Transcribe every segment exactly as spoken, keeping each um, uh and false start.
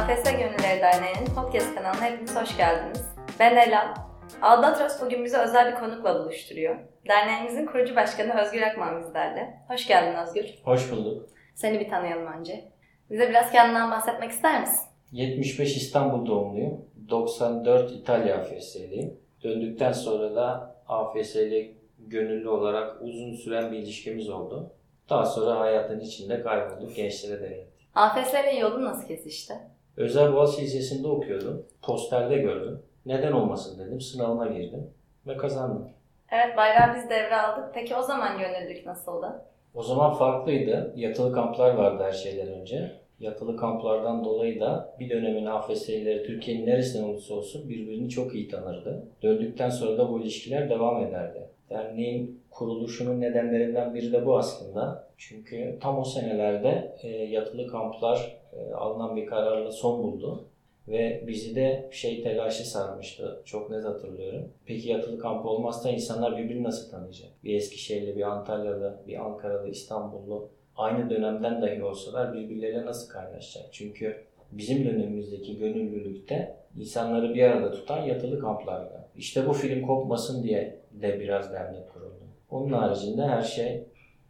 A F S L Gönülleri Derneği'nin podcast kanalına hepiniz hoş geldiniz. Ben Elan. Albatros bugün bizi özel bir konukla buluşturuyor. Derneğimizin kurucu başkanı Özgür Akman bizlerle. Hoş geldin Özgür. Hoş bulduk. Seni bir tanıyalım önce. Bize biraz kendinden bahsetmek ister misin? yetmiş beş İstanbul doğumluyum. doksan dört İtalya A F S'liyim. Döndükten sonra da A F S'li gönüllü olarak uzun süren bir ilişkimiz oldu. Daha sonra hayatın içinde kaybolduk, gençlere devrettik. A F S'yle yolun nasıl kesişti? Özel Boğaziçi Lisesi'nde okuyordum. Posterde gördüm. Neden olmasın dedim. Sınavına girdim ve kazandım. Evet, bayrağı biz devraldık. Peki o zaman gönüllülük nasıldı? O zaman farklıydı. Yatılı kamplar vardı her şeyden önce. Yatılı kamplardan dolayı da bir dönemin A F S'lileri Türkiye'nin neresinden olursa olsun birbirini çok iyi tanırdı. Döndükten sonra da bu ilişkiler devam ederdi. Derneğin kuruluşunun nedenlerinden biri de bu aslında. Çünkü tam o senelerde e, yatılı kamplar e, alınan bir kararla son buldu. Ve bizi de şey telaşı sarmıştı. Çok net hatırlıyorum. Peki yatılı kamp olmazsa insanlar birbirini nasıl tanıyacak? Bir Eskişehirli, bir Antalyalı, bir Ankaralı, İstanbullu aynı dönemden dahi olsalar birbirleriyle nasıl kaynaşacak? Çünkü bizim dönemimizdeki gönüllülükte insanları bir arada tutan yatılı kamplardı. İşte bu film kopmasın diye de biraz dernek kuruldu. Onun haricinde her şey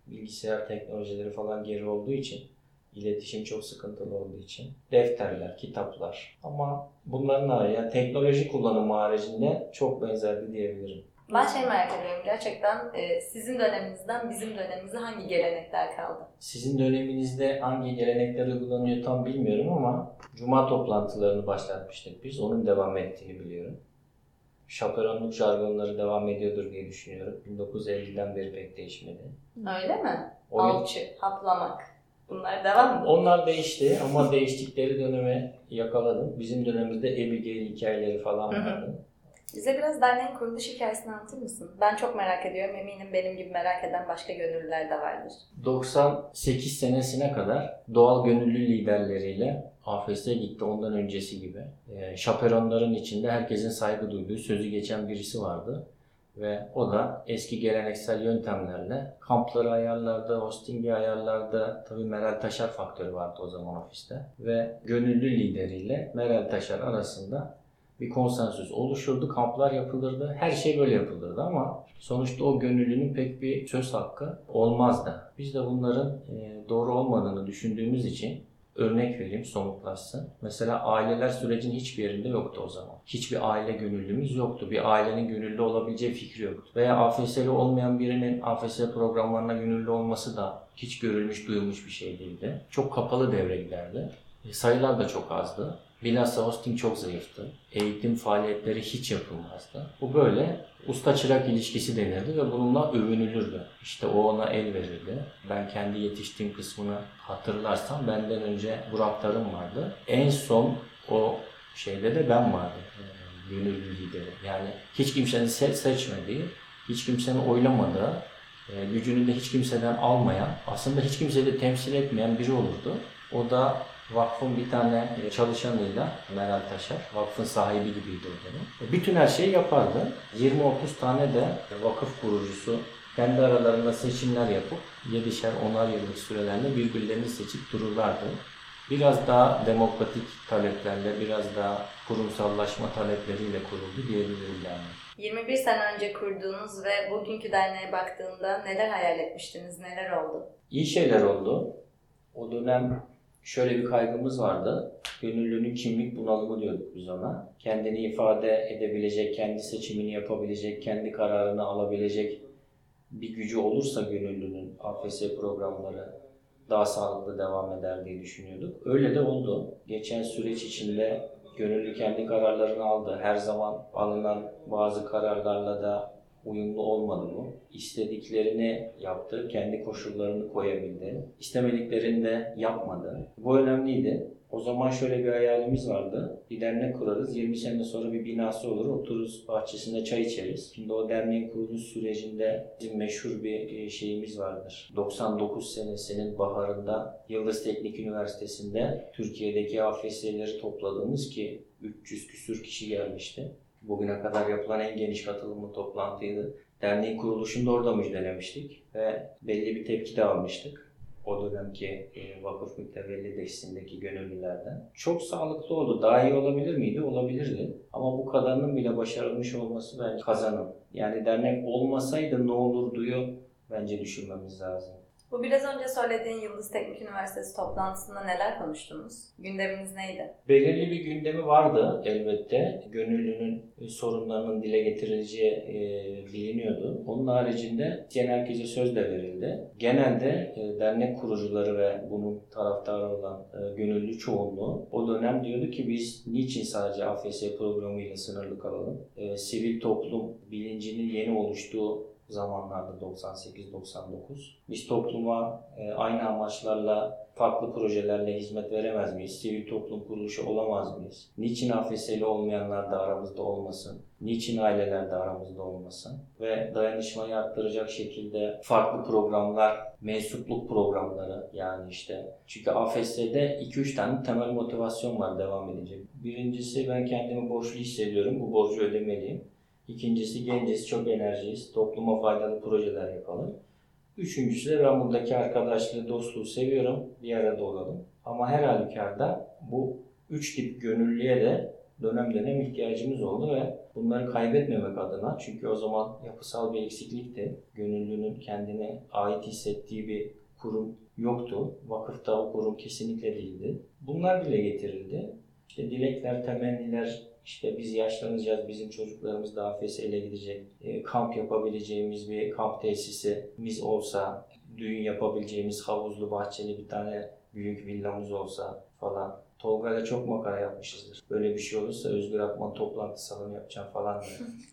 bilgisayar teknolojileri falan geri olduğu için, iletişim çok sıkıntılı olduğu için defterler, kitaplar ama bunların harici, yani teknoloji kullanımı haricinde çok benzerdi diyebilirim. Ben şey merak ediyorum, gerçekten sizin döneminizden bizim dönemimize hangi gelenekler kaldı? Sizin döneminizde hangi gelenekler uygulanıyor tam bilmiyorum ama Cuma toplantılarını başlatmıştık biz, onun devam ettiğini biliyorum. Şaperonluk jargonları devam ediyordur diye düşünüyorum. bin dokuz yüz elliden beri pek değişmedi. Öyle mi? Alçı, haplamak. Bunlar devam mı? Onlar değişti ama değiştikleri döneme yakaladım. Bizim dönemimizde Abigail hikayeleri falan vardı. Bize biraz derneğin kuruluş hikayesini anlatır mısın? Ben çok merak ediyorum. Eminim benim gibi merak eden başka gönüllüler de vardır. doksan sekiz senesine kadar doğal gönüllü liderleriyle A F S'ye gitti, ondan öncesi gibi. E, şaperonların içinde herkesin saygı duyduğu, sözü geçen birisi vardı. Ve o da eski geleneksel yöntemlerle kampları ayarlardı, hostingi ayarlardı. Tabii Meral Taşar faktörü vardı o zaman ofiste. Ve gönüllü lideriyle Meral Taşar arasında bir konsensüs oluşurdu, kamplar yapılırdı, her şey böyle yapılırdı ama sonuçta o gönüllünün pek bir söz hakkı olmazdı. Biz de bunların doğru olmadığını düşündüğümüz için, örnek vereyim somutlaşsın. Mesela aileler sürecin hiçbir yerinde yoktu o zaman. Hiçbir aile gönüllümüz yoktu. Bir ailenin gönüllü olabileceği fikri yoktu. Veya A F S'li olmayan birinin A F S L programlarına gönüllü olması da hiç görülmüş, duyulmuş bir şey değildi. Çok kapalı devre giderdi. E, sayılar da çok azdı. Bilhassa hosting çok zayıftı. Eğitim faaliyetleri hiç yapılmazdı. Bu böyle usta çırak ilişkisi denirdi ve bununla övünülürdü. İşte o ona el verirdi. Ben kendi yetiştiğim kısmını hatırlarsam benden önce Burak Tarım vardı. En son o şeyde de ben vardım. Gönüllü lideri. Yani hiç kimsenin seçmediği, hiç kimsenin oylamadığı, gücünü de hiç kimseden almayan, aslında hiç kimseyi de temsil etmeyen biri olurdu. O da vakfın bir tane çalışanıyla, Meral Taşar, vakfın sahibi gibiydi o dönem. Bütün her şeyi yapardı. yirmi otuz tane de vakıf kurucusu kendi aralarında seçimler yapıp yedişer onar yıllık sürelerinde birbirlerini seçip dururlardı. Biraz daha demokratik taleplerle, biraz daha kurumsallaşma talepleriyle kuruldu diyebilirim yani. yirmi bir sene önce kurduğunuz ve bugünkü derneğe baktığında neler hayal etmiştiniz, neler oldu? İyi şeyler oldu. O dönem şöyle bir kaygımız vardı. Gönüllünün kimlik bunalımı diyorduk biz ona. Kendini ifade edebilecek, kendi seçimini yapabilecek, kendi kararını alabilecek bir gücü olursa gönüllünün A F S programları daha sağlıklı devam eder diye düşünüyorduk. Öyle de oldu. Geçen süreç içinde gönüllü kendi kararlarını aldı. Her zaman alınan bazı kararlarla da uyumlu olmadı mı? İstediklerini yaptı, kendi koşullarını koyabildi. İstemediklerini de yapmadı. Bu önemliydi. O zaman şöyle bir hayalimiz vardı. Bir dernek kurarız, yirmi sene sonra bir binası olur, otururuz bahçesinde çay içeriz. Şimdi o derneğin kuruluş sürecinde bizim meşhur bir şeyimiz vardır. doksan dokuz senesinin baharında Yıldız Teknik Üniversitesi'nde Türkiye'deki A F S'leri topladığımız ki üç yüz küsür kişi gelmişti. Bugüne kadar yapılan en geniş katılımlı toplantıydı. Derneğin kuruluşunu da orada müjdelemiştik ve belli bir tepki de almıştık. o dönemki vakıf mütevelli destindeki gönüllülerden. Çok sağlıklı oldu. Daha iyi olabilir miydi? Olabilirdi. Ama bu kadarının bile başarılmış olması bence kazanım. Yani dernek olmasaydı ne olurduyu bence düşünmemiz lazım. Bu biraz önce söylediğin Yıldız Teknik Üniversitesi toplantısında neler konuştunuz? Gündeminiz neydi? Belirli bir gündemi vardı elbette. Gönüllünün sorunlarının dile getirileceği e, biliniyordu. Onun haricinde isteyen herkese söz de verildi. Genelde e, dernek kurucuları ve bunun taraftarı olan e, gönüllü çoğunluğu o dönem diyordu ki biz niçin sadece A F S L programıyla sınırlı kalalım? E, sivil toplum bilincinin yeni oluştuğu zamanlarda doksan sekiz doksan dokuz. Biz topluma aynı amaçlarla, farklı projelerle hizmet veremez miyiz? Sivil toplum kuruluşu olamaz mıyız? Niçin A F S'li olmayanlar da aramızda olmasın? Niçin aileler de aramızda olmasın? Ve dayanışmayı arttıracak şekilde farklı programlar, mensupluk programları yani işte. Çünkü A F S'de iki üç tane temel motivasyon var devam edecek. Birincisi ben kendimi borçlu hissediyorum, bu borcu ödemeliyim. İkincisi genciz, çok enerjiyiz, topluma faydalı projeler yapalım. Üçüncüsü de ben buradaki arkadaşlığı, dostluğu seviyorum, bir arada olalım. Ama her halükarda bu üç tip gönüllüye de dönem dönem ihtiyacımız oldu ve bunları kaybetmemek adına, çünkü o zaman yapısal bir eksiklikti, gönüllünün kendine ait hissettiği bir kurum yoktu. Vakıfta o kurum kesinlikle değildi. Bunlar bile getirildi. İşte dilekler, temenniler, İşte biz yaşlanacağız, bizim çocuklarımız da A F S L'e gidecek, e, kamp yapabileceğimiz bir kamp tesisimiz olsa, düğün yapabileceğimiz havuzlu, bahçeli bir tane büyük villamız olsa falan. Tolga'yla çok makara yapmışızdır. Böyle bir şey olursa Özgür Akman toplantı salonu yapacağım falan diye.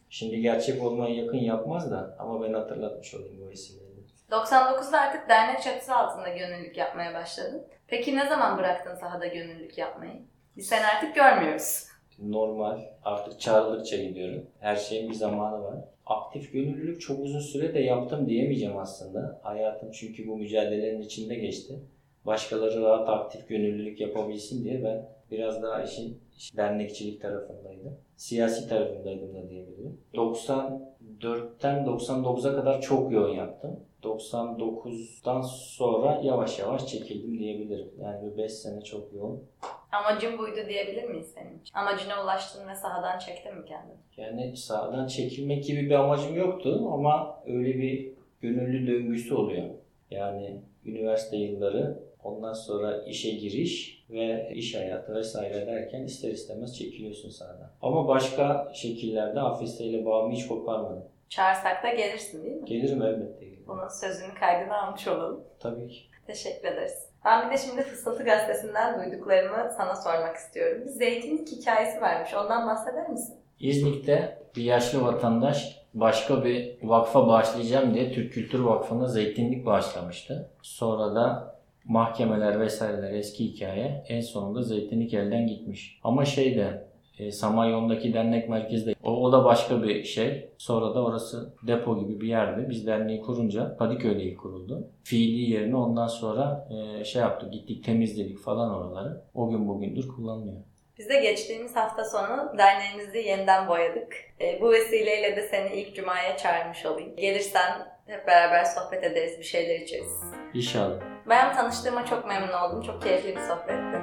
Şimdi gerçek olmaya yakın yapmaz da ama ben hatırlatmış olayım bu vesileyle. doksan dokuzda artık dernek çatısı altında gönüllülük yapmaya başladın. Peki ne zaman bıraktın sahada gönüllülük yapmayı? Biz seni artık görmüyoruz. Normal, artık çağrıldıkça gidiyorum. Her şeyin bir zamanı var. Aktif gönüllülük çok uzun süre de yaptım diyemeyeceğim aslında. Hayatım çünkü bu mücadelelerin içinde geçti. Başkaları rahat aktif gönüllülük yapabilsin diye ben biraz daha işin dernekçilik tarafındaydım. Siyasi tarafındaydım da diyebilirim. doksan dörtten doksan dokuza kadar çok yoğun yaptım. doksan dokuzdan sonra yavaş yavaş çekildim diyebilirim. Yani beş sene çok yoğun. Amacın buydu diyebilir miyiz senin için? Amacına ulaştın ve sahadan çektin mi kendini? Yani sahadan çekilmek gibi bir amacım yoktu ama öyle bir gönüllü döngüsü oluyor. Yani üniversite yılları, ondan sonra işe giriş ve iş hayatı vesaire derken ister istemez çekiliyorsun sahadan. Ama başka şekillerde A F S L ile bağımı hiç koparmadım. Çağırsak da gelirsin değil mi? Gelirim elbette. Bunun sözünü kaydına almış olalım. Tabii ki. Teşekkür ederiz. Ben bir de şimdi Fıslatı Gazetesi'nden duyduklarımı sana sormak istiyorum. Bir zeytinlik hikayesi varmış. Ondan bahseder misin? İznik'te bir yaşlı vatandaş başka bir vakfa bağışlayacağım diye Türk Kültür Vakfı'na zeytinlik bağışlamıştı. Sonra da mahkemeler vesaireler eski hikaye. En sonunda zeytinlik elden gitmiş. Ama şey de e, Samayon'daki dernek merkezde o, o da başka bir şey. Sonra da orası depo gibi bir yerdi. Biz derneği kurunca Padiköy'de ilk kuruldu. Fiili yerine ondan sonra e, şey yaptık, gittik temizledik falan oraları. O gün bugündür kullanılıyor. Biz de geçtiğimiz hafta sonu derneğimizi yeniden boyadık. E, bu vesileyle de seni ilk cumaya çağırmış olayım. Gelirsen hep beraber sohbet ederiz, bir şeyler içeriz. İnşallah. Ben tanıştığıma çok memnun oldum. Çok keyifli bir sohbetti.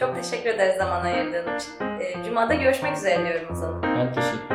Çok teşekkür ederiz zaman ayırdığın için. E, Cuma'da görüşmek üzere diyorum o zaman. Ben teşekkür